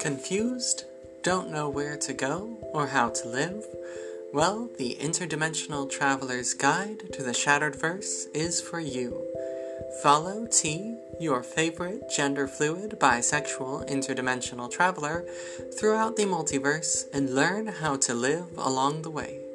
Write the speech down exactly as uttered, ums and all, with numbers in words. Confused? Don't know where to go or how to live? Well, the Interdimensional Traveler's Guide to the Shattered Verse is for you. Follow T, your favorite gender-fluid, bisexual, interdimensional traveler, throughout the multiverse and learn how to live along the way.